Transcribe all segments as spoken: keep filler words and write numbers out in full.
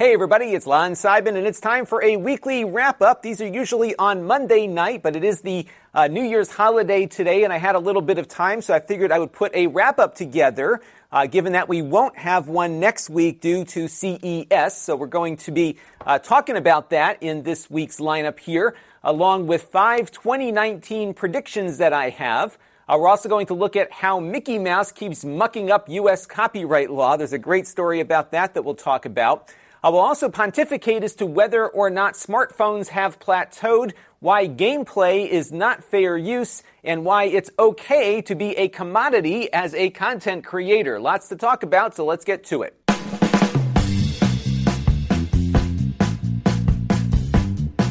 Hey everybody, it's Lon Seidman, and it's time for a weekly wrap-up. These are usually on Monday night, but it is the uh, New Year's holiday today, and I had a little bit of time, so I figured I would put a wrap-up together, uh, given that we won't have one next week due to C E S. So we're going to be uh, talking about that in this week's lineup here, along with five twenty nineteen predictions that I have. Uh, we're also going to look at how Mickey Mouse keeps mucking up U S copyright law. There's a great story about that that we'll talk about. I will also pontificate as to whether or not smartphones have plateaued, why gameplay is not fair use, and why it's okay to be a commodity as a content creator. Lots to talk about, so let's get to it.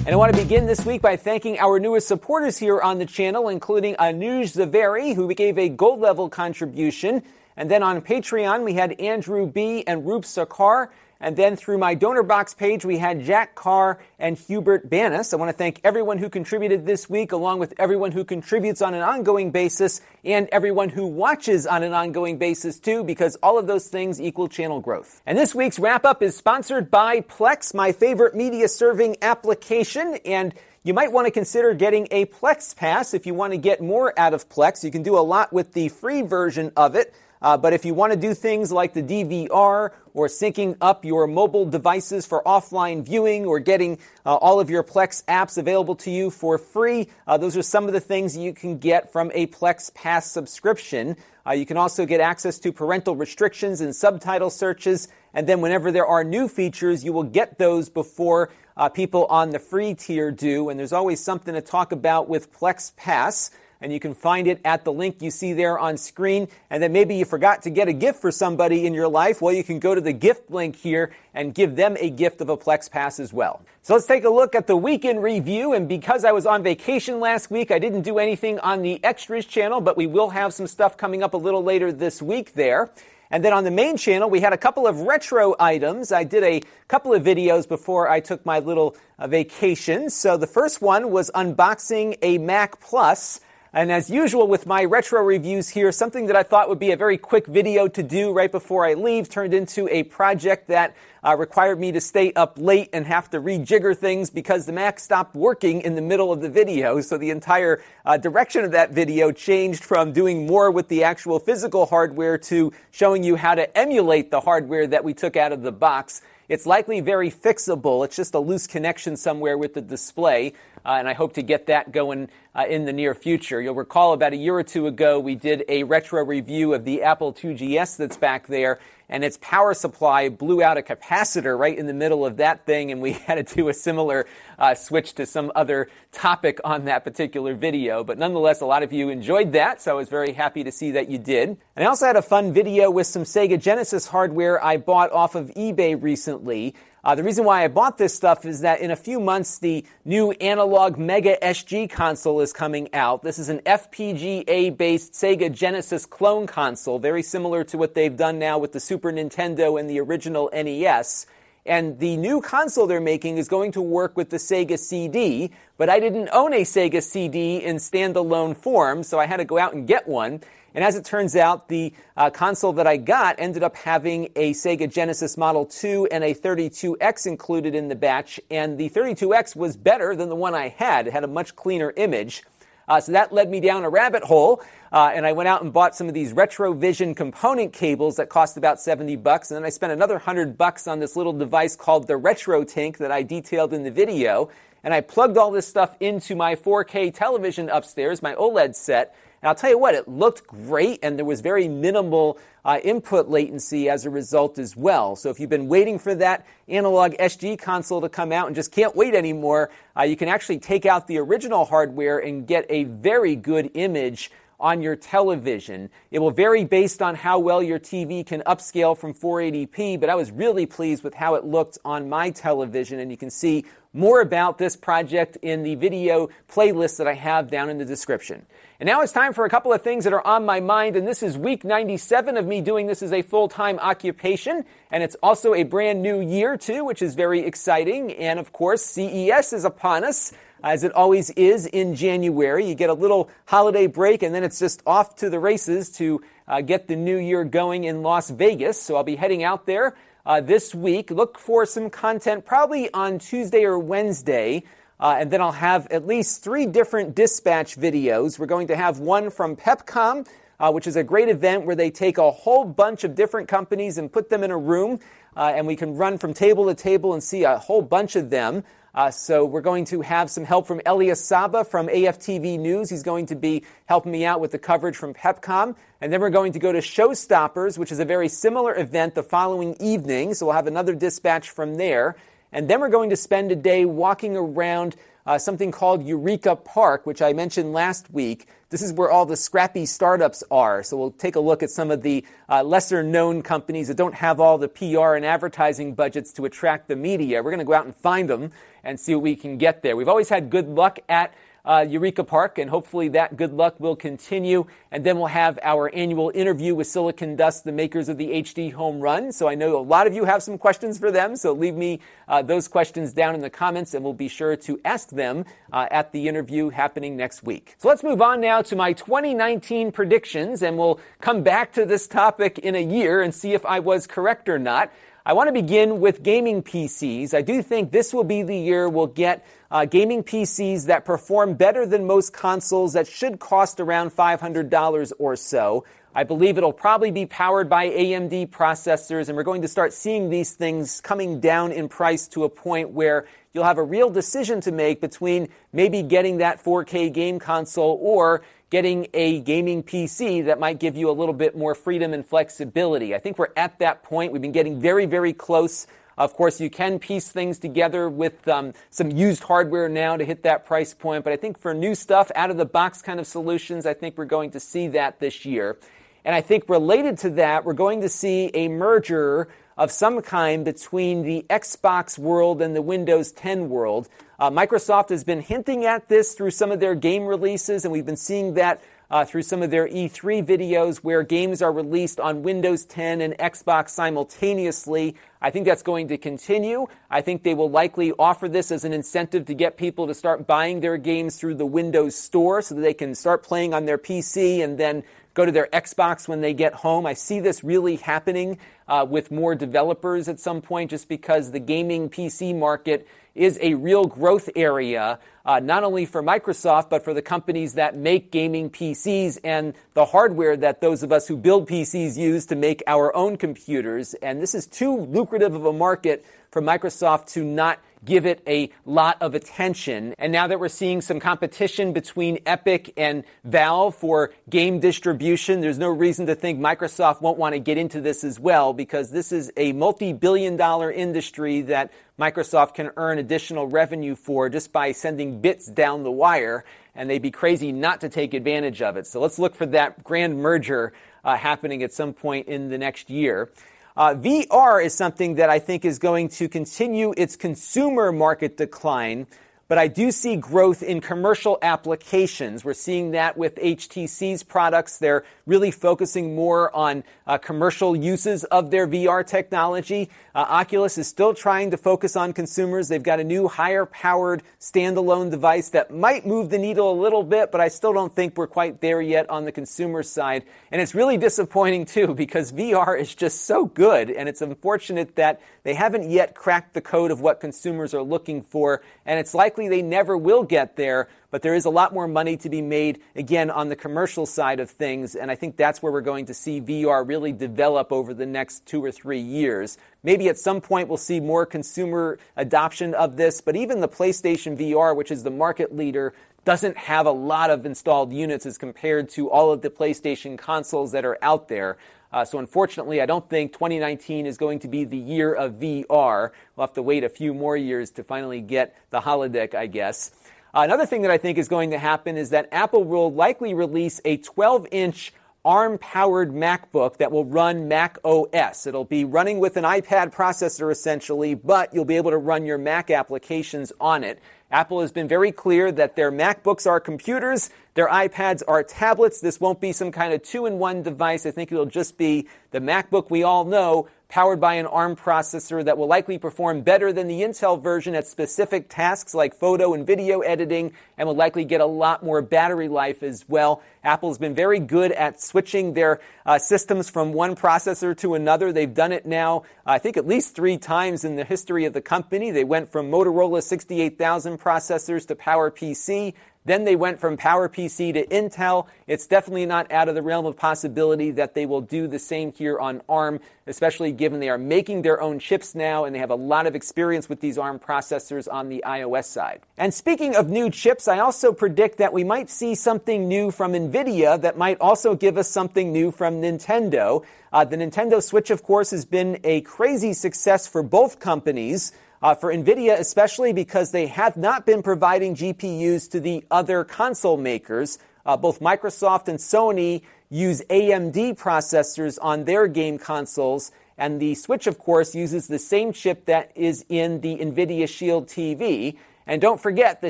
And I want to begin this week by thanking our newest supporters here on the channel, including Anuj Zaveri, who gave a gold-level contribution. And then on Patreon, we had Andrew B. and Roop Sakar. And then through my donor box page, we had Jack Carr and Hubert Banis. I want to thank everyone who contributed this week, along with everyone who contributes on an ongoing basis and everyone who watches on an ongoing basis, too, because all of those things equal channel growth. And this week's wrap-up is sponsored by Plex, my favorite media-serving application. And you might want to consider getting a Plex pass if you want to get more out of Plex. You can do a lot with the free version of it. Uh, but if you want to do things like the D V R or syncing up your mobile devices for offline viewing or getting uh, all of your Plex apps available to you for free, uh, those are some of the things you can get from a Plex Pass subscription. Uh, you can also get access to parental restrictions and subtitle searches. And then whenever there are new features, you will get those before uh, people on the free tier do. And there's always something to talk about with Plex Pass. And you can find it at the link you see there on screen. And then maybe you forgot to get a gift for somebody in your life. Well, you can go to the gift link here and give them a gift of a Plex Pass as well. So let's take a look at the weekend review. And because I was on vacation last week, I didn't do anything on the Extras channel, but we will have some stuff coming up a little later this week there. And then on the main channel, we had a couple of retro items. I did a couple of videos before I took my little uh, vacation. So the first one was unboxing a Mac Plus. And as usual with my retro reviews here, something that I thought would be a very quick video to do right before I leave turned into a project that uh, required me to stay up late and have to rejigger things because the Mac stopped working in the middle of the video. So the entire uh, direction of that video changed from doing more with the actual physical hardware to showing you how to emulate the hardware that we took out of the box. It's likely very fixable. It's just a loose connection somewhere with the display, uh, and I hope to get that going uh, in the near future. You'll recall about a year or two ago, we did a retro review of the Apple two G S that's back there, and its power supply blew out a capacitor right in the middle of that thing, and we had to do a similar uh, switch to some other topic on that particular video. But nonetheless, a lot of you enjoyed that, so I was very happy to see that you did. And I also had a fun video with some Sega Genesis hardware I bought off of eBay recently. Uh, the reason why I bought this stuff is that in a few months, the new Analog Mega S G console is coming out. This is an F P G A-based Sega Genesis clone console, very similar to what they've done now with the Super Nintendo and the original N E S. And the new console they're making is going to work with the Sega C D, but I didn't own a Sega C D in standalone form, so I had to go out and get one. And as it turns out, the uh, console that I got ended up having a Sega Genesis Model two and a thirty-two X included in the batch, and the thirty-two X was better than the one I had. It had a much cleaner image. Uh, so that led me down a rabbit hole, uh, and I went out and bought some of these RetroVision component cables that cost about seventy bucks, and then I spent another one hundred bucks on this little device called the RetroTink that I detailed in the video, and I plugged all this stuff into my four K television upstairs, my OLED set. And I'll tell you what, it looked great, and there was very minimal uh, input latency as a result as well. So if you've been waiting for that Analog S G console to come out and just can't wait anymore, uh, you can actually take out the original hardware and get a very good image on your television. It will vary based on how well your T V can upscale from four eighty p, but I was really pleased with how it looked on my television, and you can see more about this project in the video playlist that I have down in the description. And now it's time for a couple of things that are on my mind, and this is week ninety-seven of me doing this as a full-time occupation, and it's also a brand new year, too, which is very exciting, and of course, C E S is upon us, as it always is in January. You get a little holiday break, and then it's just off to the races to uh, get the new year going in Las Vegas, so I'll be heading out there uh, this week. Look for some content probably on Tuesday or Wednesday. Uh, and then I'll have at least three different dispatch videos. We're going to have one from Pepcom, uh, which is a great event where they take a whole bunch of different companies and put them in a room, uh, and we can run from table to table and see a whole bunch of them. Uh, so we're going to have some help from Elias Saba from A F T V News. He's going to be helping me out with the coverage from Pepcom. And then we're going to go to Showstoppers, which is a very similar event the following evening. So we'll have another dispatch from there. And then we're going to spend a day walking around uh, something called Eureka Park, which I mentioned last week. This is where all the scrappy startups are. So we'll take a look at some of the uh, lesser-known companies that don't have all the P R and advertising budgets to attract the media. We're going to go out and find them and see what we can get there. We've always had good luck at Uh, Eureka Park, and hopefully that good luck will continue. And then we'll have our annual interview with Silicon Dust, the makers of the H D Home Run. So I know a lot of you have some questions for them, so leave me uh, those questions down in the comments, and we'll be sure to ask them uh, at the interview happening next week. So let's move on now to my twenty nineteen predictions, and we'll come back to this topic in a year and see if I was correct or not. I want to begin with gaming P Cs. I do think this will be the year we'll get uh, gaming P Cs that perform better than most consoles that should cost around five hundred dollars or so. I believe it'll probably be powered by A M D processors, and we're going to start seeing these things coming down in price to a point where you'll have a real decision to make between maybe getting that four K game console or getting a gaming P C that might give you a little bit more freedom and flexibility. I think we're at that point. We've been getting very, very close. Of course, you can piece things together with um, some used hardware now to hit that price point. But I think for new stuff, out-of-the-box kind of solutions, I think we're going to see that this year. And I think related to that, we're going to see a merger of some kind between the Xbox world and the Windows ten world. Uh, Microsoft has been hinting at this through some of their game releases, and we've been seeing that uh, through some of their E three videos where games are released on Windows ten and Xbox simultaneously. I think that's going to continue. I think they will likely offer this as an incentive to get people to start buying their games through the Windows Store so that they can start playing on their P C and then go to their Xbox when they get home. I see this really happening uh, with more developers at some point just because the gaming P C market is a real growth area, uh, not only for Microsoft, but for the companies that make gaming P Cs and the hardware that those of us who build P Cs use to make our own computers. And this is too lucrative of a market for Microsoft to not give it a lot of attention. And now that we're seeing some competition between Epic and Valve for game distribution, there's no reason to think Microsoft won't want to get into this as well, because this is a multi-billion dollar industry that Microsoft can earn additional revenue for just by sending bits down the wire, and they'd be crazy not to take advantage of it. So let's look for that grand merger uh, happening at some point in the next year. Uh, V R is something that I think is going to continue its consumer market decline, but I do see growth in commercial applications. We're seeing that with H T C's products. They're really focusing more on uh, commercial uses of their V R technology. Uh, Oculus is still trying to focus on consumers. They've got a new higher-powered standalone device that might move the needle a little bit, but I still don't think we're quite there yet on the consumer side. And it's really disappointing, too, because V R is just so good, and it's unfortunate that they haven't yet cracked the code of what consumers are looking for, and it's likely they never will get there. But there is a lot more money to be made, again, on the commercial side of things, and I think that's where we're going to see V R really develop over the next two or three years. Maybe at some point we'll see more consumer adoption of this, but even the PlayStation V R, which is the market leader, doesn't have a lot of installed units as compared to all of the PlayStation consoles that are out there. Uh, so unfortunately, I don't think twenty nineteen is going to be the year of V R. We'll have to wait a few more years to finally get the holodeck, I guess. Another thing that I think is going to happen is that Apple will likely release a twelve-inch ARM-powered MacBook that will run Mac O S. It'll be running with an iPad processor, essentially, but you'll be able to run your Mac applications on it. Apple has been very clear that their MacBooks are computers, their iPads are tablets. This won't be some kind of two-in-one device. I think it'll just be the MacBook we all know, powered by an ARM processor that will likely perform better than the Intel version at specific tasks like photo and video editing, and will likely get a lot more battery life as well. Apple's been very good at switching their uh, systems from one processor to another. They've done it now, I think, at least three times in the history of the company. They went from Motorola sixty-eight thousand processors to PowerPC. Then they went from PowerPC to Intel. It's definitely not out of the realm of possibility that they will do the same here on ARM, especially given they are making their own chips now and they have a lot of experience with these ARM processors on the iOS side. And speaking of new chips, I also predict that we might see something new from Nvidia that might also give us something new from Nintendo. Uh, the Nintendo Switch, of course, has been a crazy success for both companies. Uh, for Nvidia, especially because they have not been providing G P Us to the other console makers. Uh, both Microsoft and Sony use A M D processors on their game consoles, and the Switch, of course, uses the same chip that is in the Nvidia Shield T V. And don't forget, the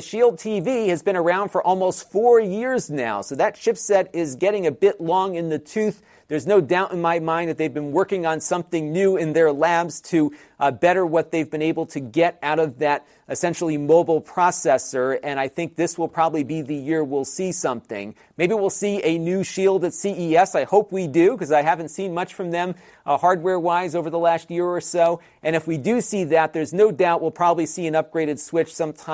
Shield T V has been around for almost four years now, so that chipset is getting a bit long in the tooth. There's no doubt in my mind that they've been working on something new in their labs to uh, better what they've been able to get out of that essentially mobile processor, and I think this will probably be the year we'll see something. Maybe we'll see a new Shield at C E S. I hope we do, because I haven't seen much from them uh, hardware-wise over the last year or so, and if we do see that, there's no doubt we'll probably see an upgraded Switch sometime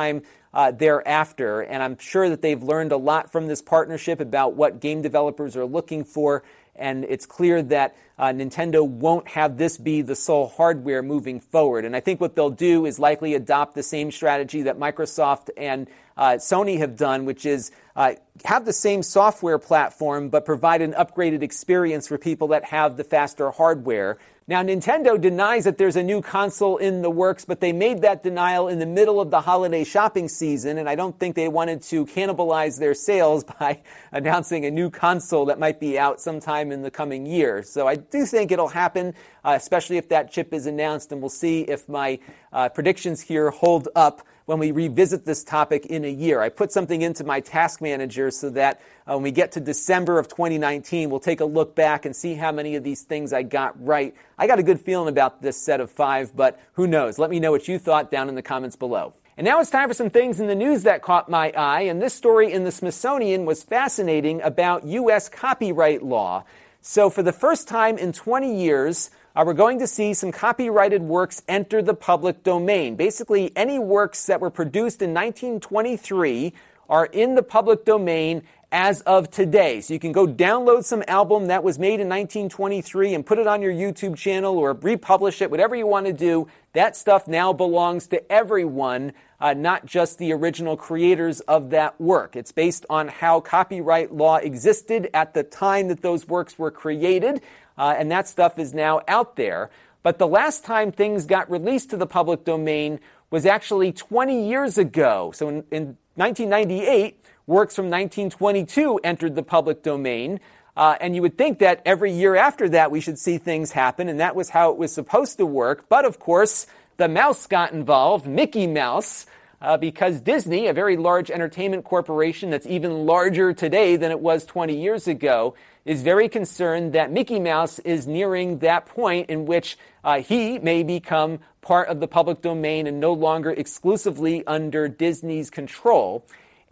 Uh, thereafter, and I'm sure that they've learned a lot from this partnership about what game developers are looking for, and it's clear that uh, Nintendo won't have this be the sole hardware moving forward. And I think what they'll do is likely adopt the same strategy that Microsoft and uh, Sony have done, which is uh, have the same software platform but provide an upgraded experience for people that have the faster hardware. Now, Nintendo denies that there's a new console in the works, but they made that denial in the middle of the holiday shopping season, and I don't think they wanted to cannibalize their sales by announcing a new console that might be out sometime in the coming year. So I do think it'll happen, uh, especially if that chip is announced, and we'll see if my uh, predictions here hold up when we revisit this topic in a year. I put something into my task manager so that uh, when we get to December of twenty nineteen, we'll take a look back and see how many of these things I got right. I got a good feeling about this set of five, but who knows? Let me know what you thought down in the comments below. And now it's time for some things in the news that caught my eye, and this story in the Smithsonian was fascinating about U S copyright law. So for the first time in twenty years, Uh, we're going to see some copyrighted works enter the public domain. Basically, any works that were produced in nineteen twenty-three are in the public domain as of today. So you can go download some album that was made in nineteen twenty-three and put it on your YouTube channel or republish it, whatever you want to do. That stuff now belongs to everyone, uh, not just the original creators of that work. It's based on how copyright law existed at the time that those works were created. Uh, and that stuff is now out there. But the last time things got released to the public domain was actually twenty years ago. So in, in nineteen ninety-eight, works from nineteen twenty-two entered the public domain. Uh, and you would think that every year after that we should see things happen, and that was how it was supposed to work. But of course, the mouse got involved, Mickey Mouse, uh, because Disney, a very large entertainment corporation that's even larger today than it was twenty years ago, is very concerned that Mickey Mouse is nearing that point in which uh, he may become part of the public domain and no longer exclusively under Disney's control.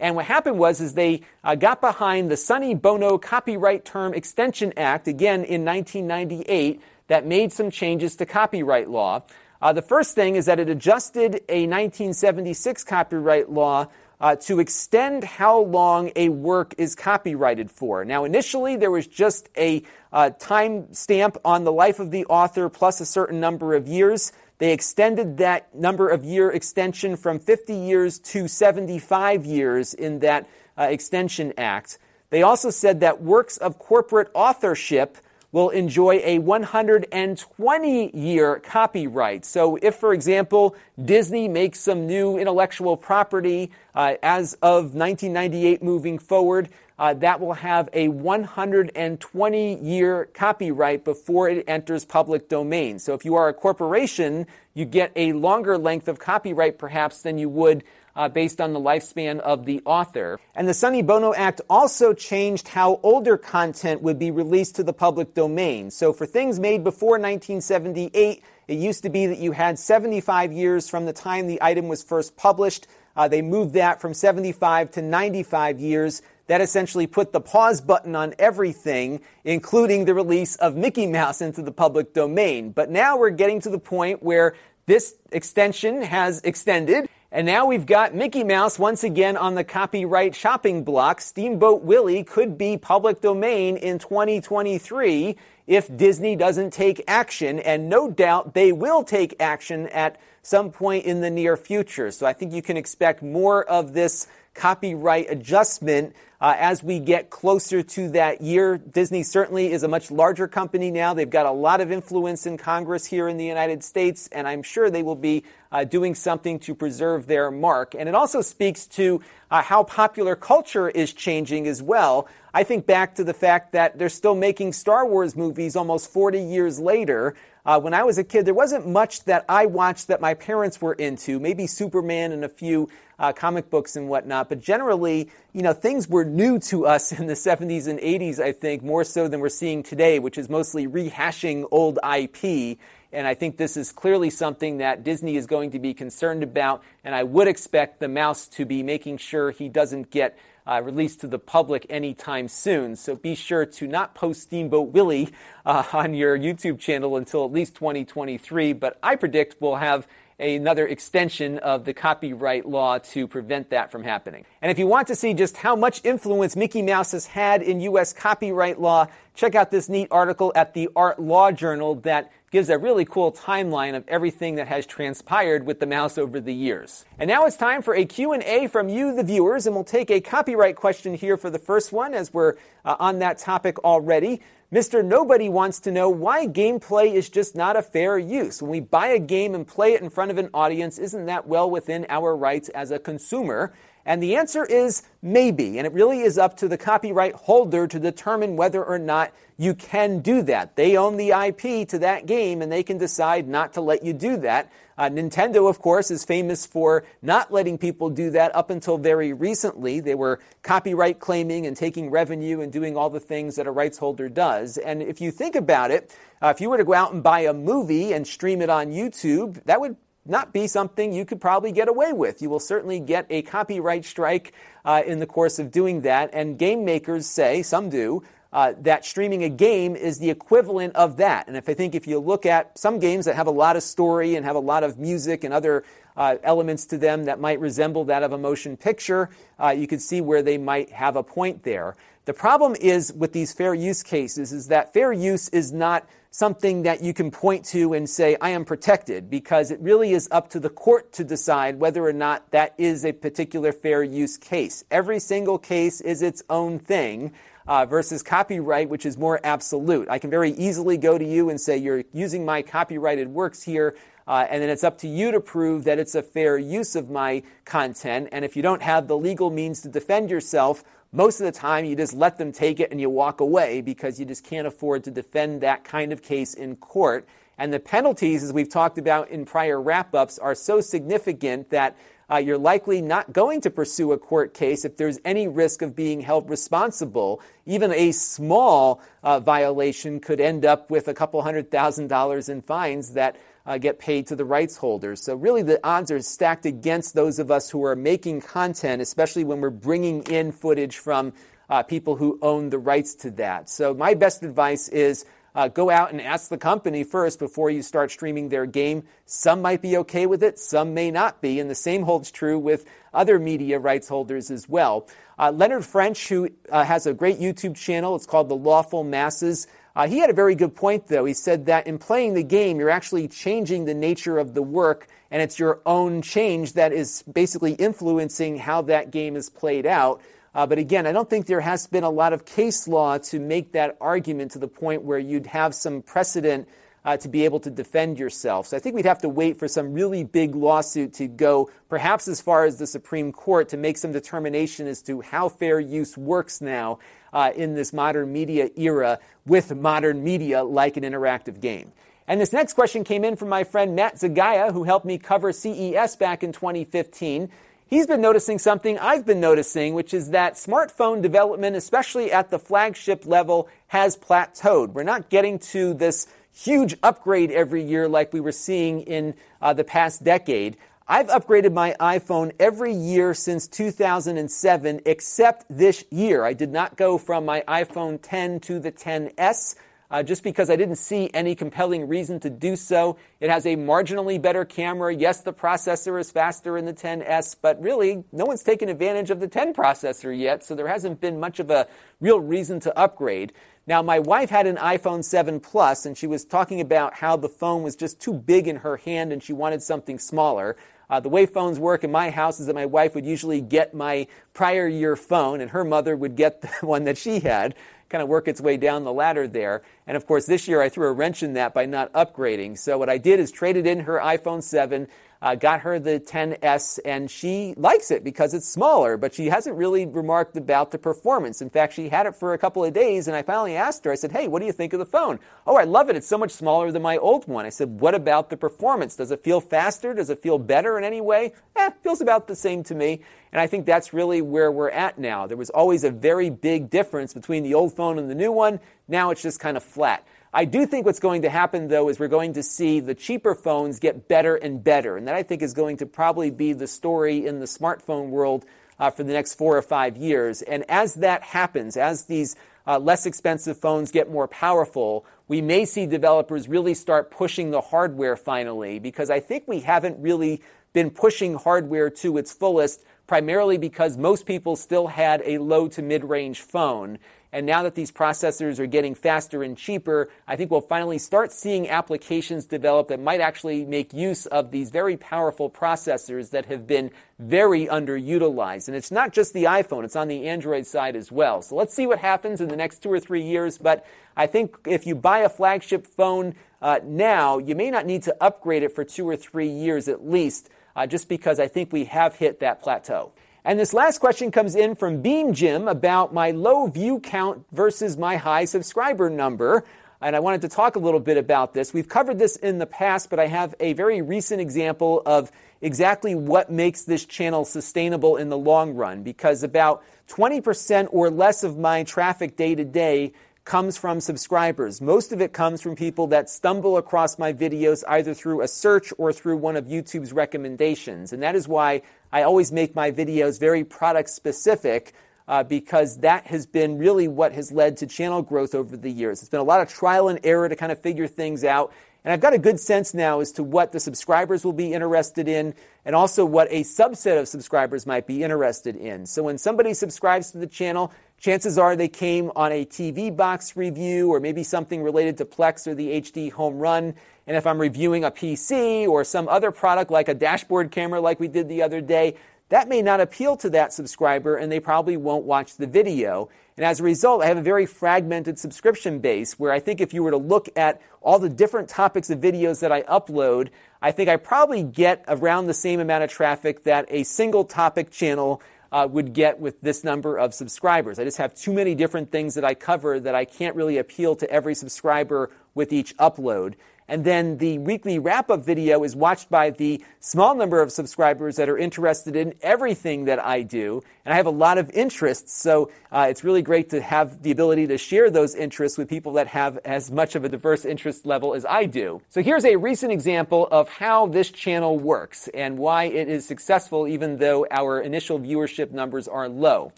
And what happened was is they uh, got behind the Sonny Bono Copyright Term Extension Act, again in nineteen ninety-eight, that made some changes to copyright law. Uh, the first thing is that it adjusted a nineteen seventy-six copyright law Uh, to extend how long a work is copyrighted for. Now, initially, there was just a uh, time stamp on the life of the author plus a certain number of years. They extended that number of year extension from fifty years to seventy-five years in that uh, Extension Act. They also said that works of corporate authorship will enjoy a one hundred twenty year copyright. So if, for example, Disney makes some new intellectual property uh, as of nineteen ninety-eight moving forward, uh, that will have a one hundred twenty year copyright before it enters public domain. So if you are a corporation, you get a longer length of copyright perhaps than you would Uh, based on the lifespan of the author. And the Sonny Bono Act also changed how older content would be released to the public domain. So for things made before nineteen seventy-eight, it used to be that you had seventy-five years from the time the item was first published. Uh, they moved that from seventy-five to ninety-five years. That essentially put the pause button on everything, including the release of Mickey Mouse into the public domain. But now we're getting to the point where this extension has extended, and now we've got Mickey Mouse once again on the copyright shopping block. Steamboat Willie could be public domain in twenty twenty-three if Disney doesn't take action, and no doubt they will take action at some point in the near future. So I think you can expect more of this copyright adjustment uh, as we get closer to that year. Disney certainly is a much larger company now. They've got a lot of influence in Congress here in the United States, and I'm sure they will be Uh, doing something to preserve their mark. And it also speaks to uh, how popular culture is changing as well. I think back to the fact that they're still making Star Wars movies almost forty years later. Uh, when I was a kid, there wasn't much that I watched that my parents were into, maybe Superman and a few uh, comic books and whatnot. But generally, you know, things were new to us in the seventies and eighties, I think, more so than we're seeing today, which is mostly rehashing old I P. And I think this is clearly something that Disney is going to be concerned about, and I would expect the mouse to be making sure he doesn't get uh, released to the public anytime soon. So be sure to not post Steamboat Willie uh, on your YouTube channel until at least twenty twenty-three, but I predict we'll have another extension of the copyright law to prevent that from happening. And if you want to see just how much influence Mickey Mouse has had in U S copyright law, check out this neat article at the Art Law Journal that gives a really cool timeline of everything that has transpired with the mouse over the years. And now it's time for a Q and A from you, the viewers, and we'll take a copyright question here for the first one, as we're uh, on that topic already. Mister Nobody wants to know why gameplay is just not a fair use. When we buy a game and play it in front of an audience, isn't that well within our rights as a consumer? And the answer is maybe, and it really is up to the copyright holder to determine whether or not you can do that. They own the I P to that game, and they can decide not to let you do that. Uh, Nintendo, of course, is famous for not letting people do that up until very recently. They were copyright claiming and taking revenue and doing all the things that a rights holder does. And if you think about it, uh, if you were to go out and buy a movie and stream it on YouTube, that would not be something you could probably get away with. You will certainly get a copyright strike uh, in the course of doing that. And game makers say, some do, Uh, that streaming a game is the equivalent of that. And if I think if you look at some games that have a lot of story and have a lot of music and other uh, elements to them that might resemble that of a motion picture, uh, you could see where they might have a point there. The problem is with these fair use cases is that fair use is not something that you can point to and say, I am protected, because it really is up to the court to decide whether or not that is a particular fair use case. Every single case is its own thing uh, versus copyright, which is more absolute. I can very easily go to you and say, you're using my copyrighted works here, uh, and then it's up to you to prove that it's a fair use of my content. And if you don't have the legal means to defend yourself, most of the time, you just let them take it and you walk away because you just can't afford to defend that kind of case in court. And the penalties, as we've talked about in prior wrap-ups, are so significant that uh, you're likely not going to pursue a court case if there's any risk of being held responsible. Even a small uh, violation could end up with a couple hundred thousand dollars in fines that Uh, get paid to the rights holders. So really the odds are stacked against those of us who are making content, especially when we're bringing in footage from uh, people who own the rights to that. So my best advice is uh, go out and ask the company first before you start streaming their game. Some might be okay with it, some may not be, and the same holds true with other media rights holders as well. Uh, Leonard French, who uh, has a great YouTube channel, it's called The Lawful Masses. Uh, he had a very good point, though. He said that in playing the game, you're actually changing the nature of the work, and it's your own change that is basically influencing how that game is played out. Uh, but again, I don't think there has been a lot of case law to make that argument to the point where you'd have some precedent uh, to be able to defend yourself. So I think we'd have to wait for some really big lawsuit to go perhaps as far as the Supreme Court to make some determination as to how fair use works now uh, in this modern media era with modern media like an interactive game. And this next question came in from my friend Matt Zagaya, who helped me cover C E S back in twenty fifteen. He's been noticing something I've been noticing, which is that smartphone development, especially at the flagship level, has plateaued. We're not getting to this huge upgrade every year like we were seeing in uh, the past decade. I've upgraded my iPhone every year since two thousand seven, except this year. I did not go from my iPhone ten to the ten S. Uh, just because I didn't see any compelling reason to do so. It has a marginally better camera. Yes, the processor is faster in the ten S, but really, no one's taken advantage of the ten processor yet, so there hasn't been much of a real reason to upgrade. Now, my wife had an iPhone seven Plus, and she was talking about how the phone was just too big in her hand and she wanted something smaller. Uh, the way phones work in my house is that my wife would usually get my prior year phone, and her mother would get the one that she had. Kind of work its way down the ladder there. And of course, this year I threw a wrench in that by not upgrading. So what I did is traded in her iPhone seven, uh, got her the ten S, and she likes it because it's smaller, but she hasn't really remarked about the performance. In fact, she had it for a couple of days, and I finally asked her, I said, hey, what do you think of the phone? Oh, I love it. It's so much smaller than my old one. I said, what about the performance? Does it feel faster? Does it feel better in any way? Eh, feels about the same to me. And I think that's really where we're at now. There was always a very big difference between the old phone and the new one. Now it's just kind of flat. I do think what's going to happen, though, is we're going to see the cheaper phones get better and better. And that, I think, is going to probably be the story in the smartphone world uh, for the next four or five years. And as that happens, as these uh, less expensive phones get more powerful, we may see developers really start pushing the hardware finally, because I think we haven't really been pushing hardware to its fullest, primarily because most people still had a low to mid-range phone. And now that these processors are getting faster and cheaper, I think we'll finally start seeing applications develop that might actually make use of these very powerful processors that have been very underutilized. And it's not just the iPhone, it's on the Android side as well. So let's see what happens in the next two or three years. But I think if you buy a flagship phone uh, now, you may not need to upgrade it for two or three years at least, Uh, just because I think we have hit that plateau. And this last question comes in from Beam Jim about my low view count versus my high subscriber number. And I wanted to talk a little bit about this. We've covered this in the past, but I have a very recent example of exactly what makes this channel sustainable in the long run, because about twenty percent or less of my traffic day to day comes from subscribers. Most of it comes from people that stumble across my videos either through a search or through one of YouTube's recommendations. And that is why I always make my videos very product specific, uh, because that has been really what has led to channel growth over the years. It's been a lot of trial and error to kind of figure things out. And I've got a good sense now as to what the subscribers will be interested in and also what a subset of subscribers might be interested in. So when somebody subscribes to the channel, chances are they came on a T V box review or maybe something related to Plex or the H D Home Run. And if I'm reviewing a P C or some other product like a dashboard camera like we did the other day, that may not appeal to that subscriber and they probably won't watch the video. And as a result, I have a very fragmented subscription base where I think if you were to look at all the different topics of videos that I upload, I think I probably get around the same amount of traffic that a single topic channel Uh, would get with this number of subscribers. I just have too many different things that I cover that I can't really appeal to every subscriber with each upload. And then the weekly wrap-up video is watched by the small number of subscribers that are interested in everything that I do. And I have a lot of interests, so uh, it's really great to have the ability to share those interests with people that have as much of a diverse interest level as I do. So here's a recent example of how this channel works and why it is successful even though our initial viewership numbers are low.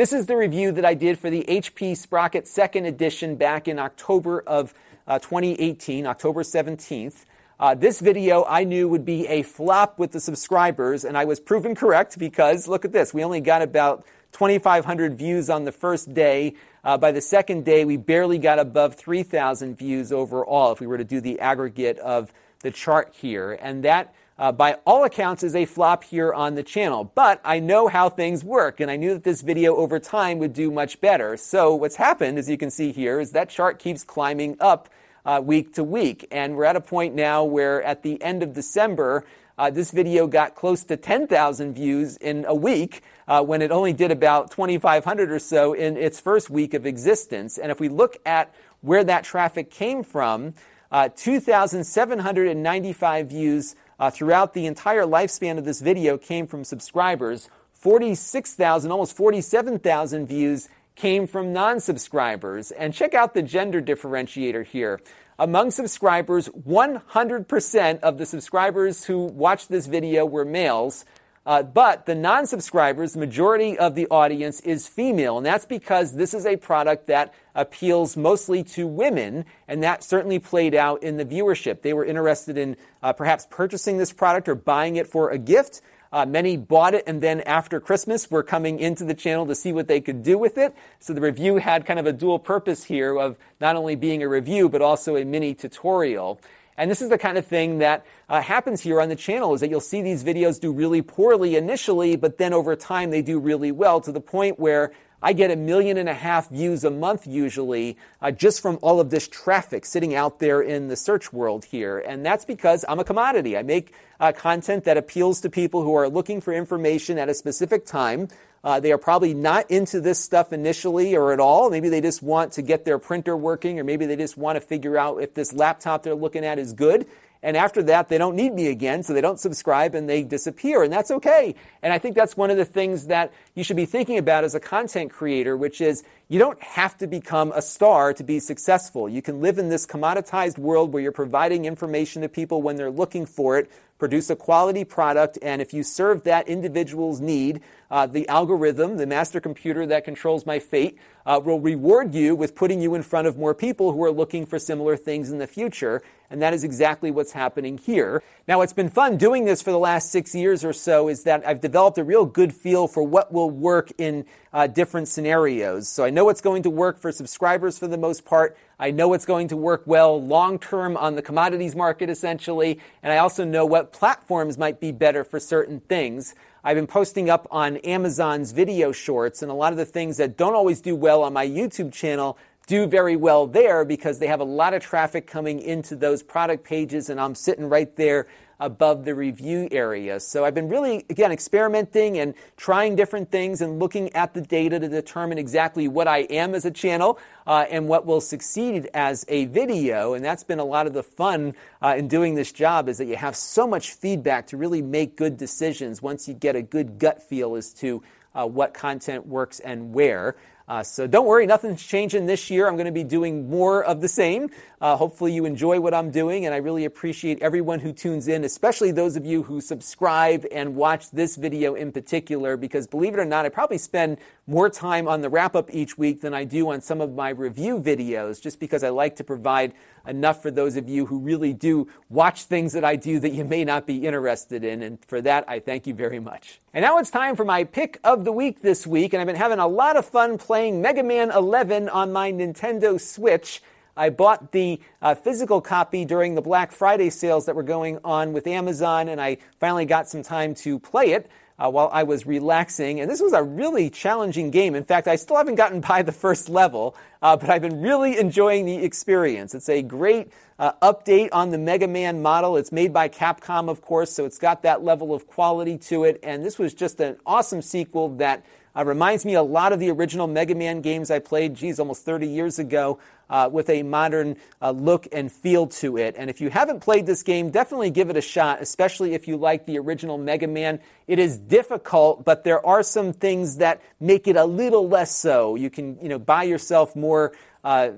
This is the review that I did for the H P Sprocket second edition back in October of uh, twenty eighteen, October seventeenth. Uh, this video I knew would be a flop with the subscribers, and I was proven correct because, look at this, we only got about twenty-five hundred views on the first day. Uh, by the second day, we barely got above three thousand views overall if we were to do the aggregate of the chart here, and that uh, by all accounts, is a flop here on the channel. But I know how things work, and I knew that this video over time would do much better. So what's happened, as you can see here, is that chart keeps climbing up uh, week to week. And we're at a point now where at the end of December, Uh, this video got close to ten thousand views in a week uh, when it only did about twenty-five hundred or so in its first week of existence. And if we look at where that traffic came from, uh, two thousand seven hundred ninety-five views uh, throughout the entire lifespan of this video came from subscribers. forty-six thousand, almost forty-seven thousand views came from non-subscribers. And check out the gender differentiator here. Among subscribers, one hundred percent of the subscribers who watched this video were males, uh, but the non-subscribers, the majority of the audience is female, and that's because this is a product that appeals mostly to women, and that certainly played out in the viewership. They were interested in uh, perhaps purchasing this product or buying it for a gift. Uh, many bought it, and then after Christmas were coming into the channel to see what they could do with it. So the review had kind of a dual purpose here of not only being a review, but also a mini tutorial. And this is the kind of thing that uh, happens here on the channel, is that you'll see these videos do really poorly initially, but then over time they do really well, to the point where I get a million and a half views a month usually uh, just from all of this traffic sitting out there in the search world here. And that's because I'm a commodity. I make uh, content that appeals to people who are looking for information at a specific time. Uh, they are probably not into this stuff initially or at all. Maybe they just want to get their printer working, or maybe they just want to figure out if this laptop they're looking at is good. And after that, they don't need me again, so they don't subscribe and they disappear, and that's okay. And I think that's one of the things that you should be thinking about as a content creator, which is you don't have to become a star to be successful. You can live in this commoditized world where you're providing information to people when they're looking for it, produce a quality product, and if you serve that individual's need, uh, the algorithm, the master computer that controls my fate, uh, will reward you with putting you in front of more people who are looking for similar things in the future, and that is exactly what's happening here. Now, what's been fun doing this for the last six years or so is that I've developed a real good feel for what will work in uh, different scenarios. So I know what's going to work for subscribers for the most part. I know what's going to work well long-term on the commodities market, essentially, and I also know what platforms might be better for certain things. I've been posting up on Amazon's video shorts, and a lot of the things that don't always do well on my YouTube channel do very well there because they have a lot of traffic coming into those product pages, and I'm sitting right there above the review area. So I've been really, again, experimenting and trying different things and looking at the data to determine exactly what I am as a channel uh, and what will succeed as a video. And that's been a lot of the fun uh, in doing this job, is that you have so much feedback to really make good decisions once you get a good gut feel as to uh, what content works and where. Uh, so don't worry, nothing's changing this year. I'm going to be doing more of the same. Uh, hopefully you enjoy what I'm doing, and I really appreciate everyone who tunes in, especially those of you who subscribe and watch this video in particular, because believe it or not, I probably spend more time on the wrap-up each week than I do on some of my review videos, just because I like to provide enough for those of you who really do watch things that I do that you may not be interested in, and for that, I thank you very much. And now it's time for my pick of the week this week, and I've been having a lot of fun playing Playing Mega Man eleven on my Nintendo Switch. I bought the uh, physical copy during the Black Friday sales that were going on with Amazon, and I finally got some time to play it uh, while I was relaxing. And this was a really challenging game. In fact, I still haven't gotten by the first level, uh, but I've been really enjoying the experience. It's a great uh, update on the Mega Man model. It's made by Capcom, of course, so it's got that level of quality to it. And this was just an awesome sequel that Uh, reminds me a lot of the original Mega Man games I played, geez, almost thirty years ago, uh, with a modern uh, look and feel to it. And if you haven't played this game, definitely give it a shot, especially if you like the original Mega Man. It is difficult, but there are some things that make it a little less so. You can, you know, buy yourself more uh,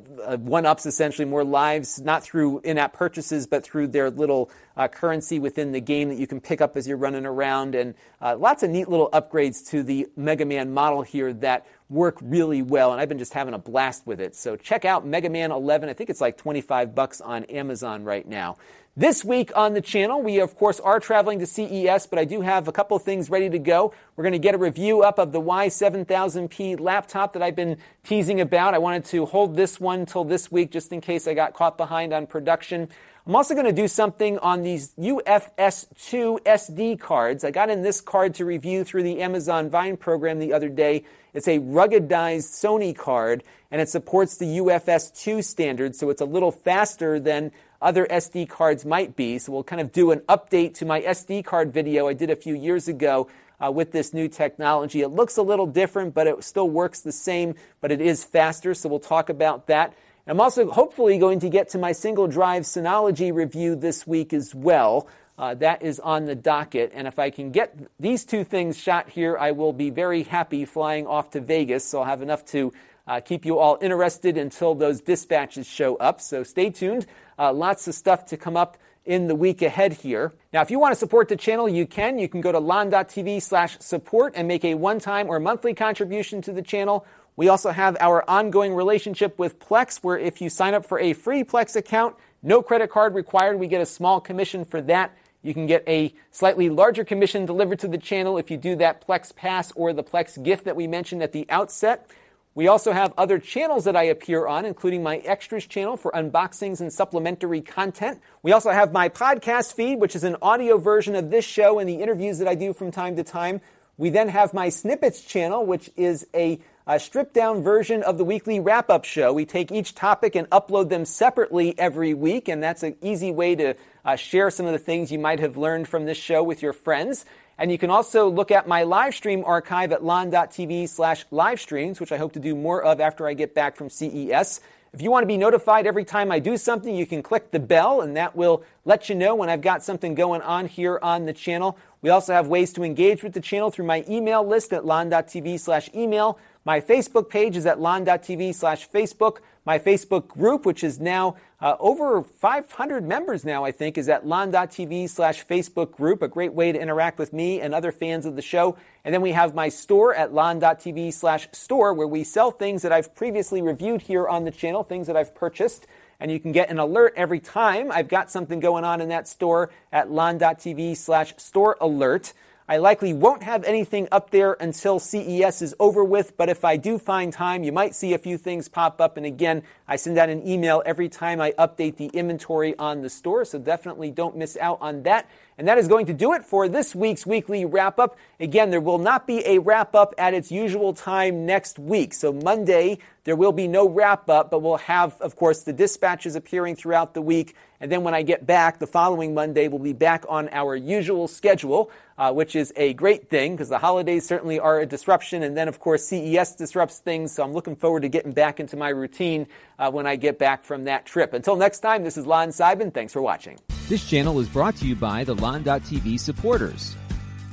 one-ups, essentially, more lives, not through in-app purchases, but through their little uh, currency within the game that you can pick up as you're running around, and uh, lots of neat little upgrades to the Mega Man model here that work really well, and I've been just having a blast with it. So check out Mega Man eleven. I think it's like twenty-five bucks on Amazon right now. This week on the channel, we of course are traveling to C E S, but I do have a couple things ready to go. We're going to get a review up of the Y seven thousand P laptop that I've been teasing about. I wanted to hold this one till this week just in case I got caught behind on production. I'm also going to do something on these U F S two S D cards. I got in this card to review through the Amazon Vine program the other day. It's a ruggedized Sony card, and it supports the U F S two standard, so it's a little faster than other S D cards might be. So we'll kind of do an update to my S D card video I did a few years ago uh, with this new technology. It looks a little different, but it still works the same, but it is faster, so we'll talk about that. I'm also hopefully going to get to my single drive Synology review this week as well. Uh, that is on the docket. And if I can get these two things shot here, I will be very happy flying off to Vegas. So I'll have enough to uh, keep you all interested until those dispatches show up. So stay tuned. Uh, lots of stuff to come up in the week ahead here. Now, if you want to support the channel, you can. You can go to lon dot t v slash support and make a one-time or monthly contribution to the channel. We also have our ongoing relationship with Plex, where if you sign up for a free Plex account, no credit card required, we get a small commission for that. You can get a slightly larger commission delivered to the channel if you do that Plex Pass or the Plex gift that we mentioned at the outset. We also have other channels that I appear on, including my Extras channel for unboxings and supplementary content. We also have my podcast feed, which is an audio version of this show and the interviews that I do from time to time. We then have my Snippets channel, which is a A stripped-down version of the weekly wrap-up show. We take each topic and upload them separately every week, and that's an easy way to uh, share some of the things you might have learned from this show with your friends. And you can also look at my live stream archive at lon dot t v slash livestreams, which I hope to do more of after I get back from C E S. If you want to be notified every time I do something, you can click the bell, and that will let you know when I've got something going on here on the channel. We also have ways to engage with the channel through my email list at lon dot t v slash email. My Facebook page is at lon dot t v slash Facebook. My Facebook group, which is now uh, over five hundred members now, I think, is at lon dot t v slash Facebook group, a great way to interact with me and other fans of the show. And then we have my store at lon dot t v slash store, where we sell things that I've previously reviewed here on the channel, things that I've purchased. And you can get an alert every time I've got something going on in that store at lon dot t v slash store alert. I likely won't have anything up there until C E S is over with, but if I do find time, you might see a few things pop up. And again, I send out an email every time I update the inventory on the store, so definitely don't miss out on that. And that is going to do it for this week's weekly wrap-up. Again, there will not be a wrap-up at its usual time next week. So Monday, there will be no wrap-up, but we'll have, of course, the dispatches appearing throughout the week. And then when I get back, the following Monday, we'll be back on our usual schedule, uh, which is a great thing because the holidays certainly are a disruption. And then, of course, C E S disrupts things. So I'm looking forward to getting back into my routine uh, when I get back from that trip. Until next time, this is Lon Seidman. Thanks for watching. This channel is brought to you by the lon dot t v supporters,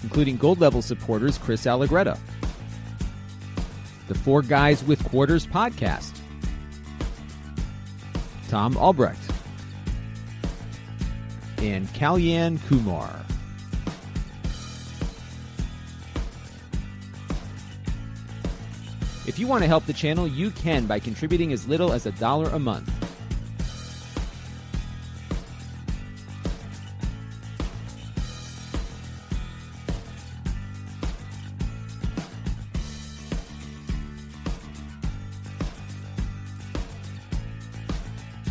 including gold level supporters Chris Allegretta, the Four Guys with Quarters podcast, Tom Albrecht, and Kalyan Kumar. If you want to help the channel, you can by contributing as little as a dollar a month.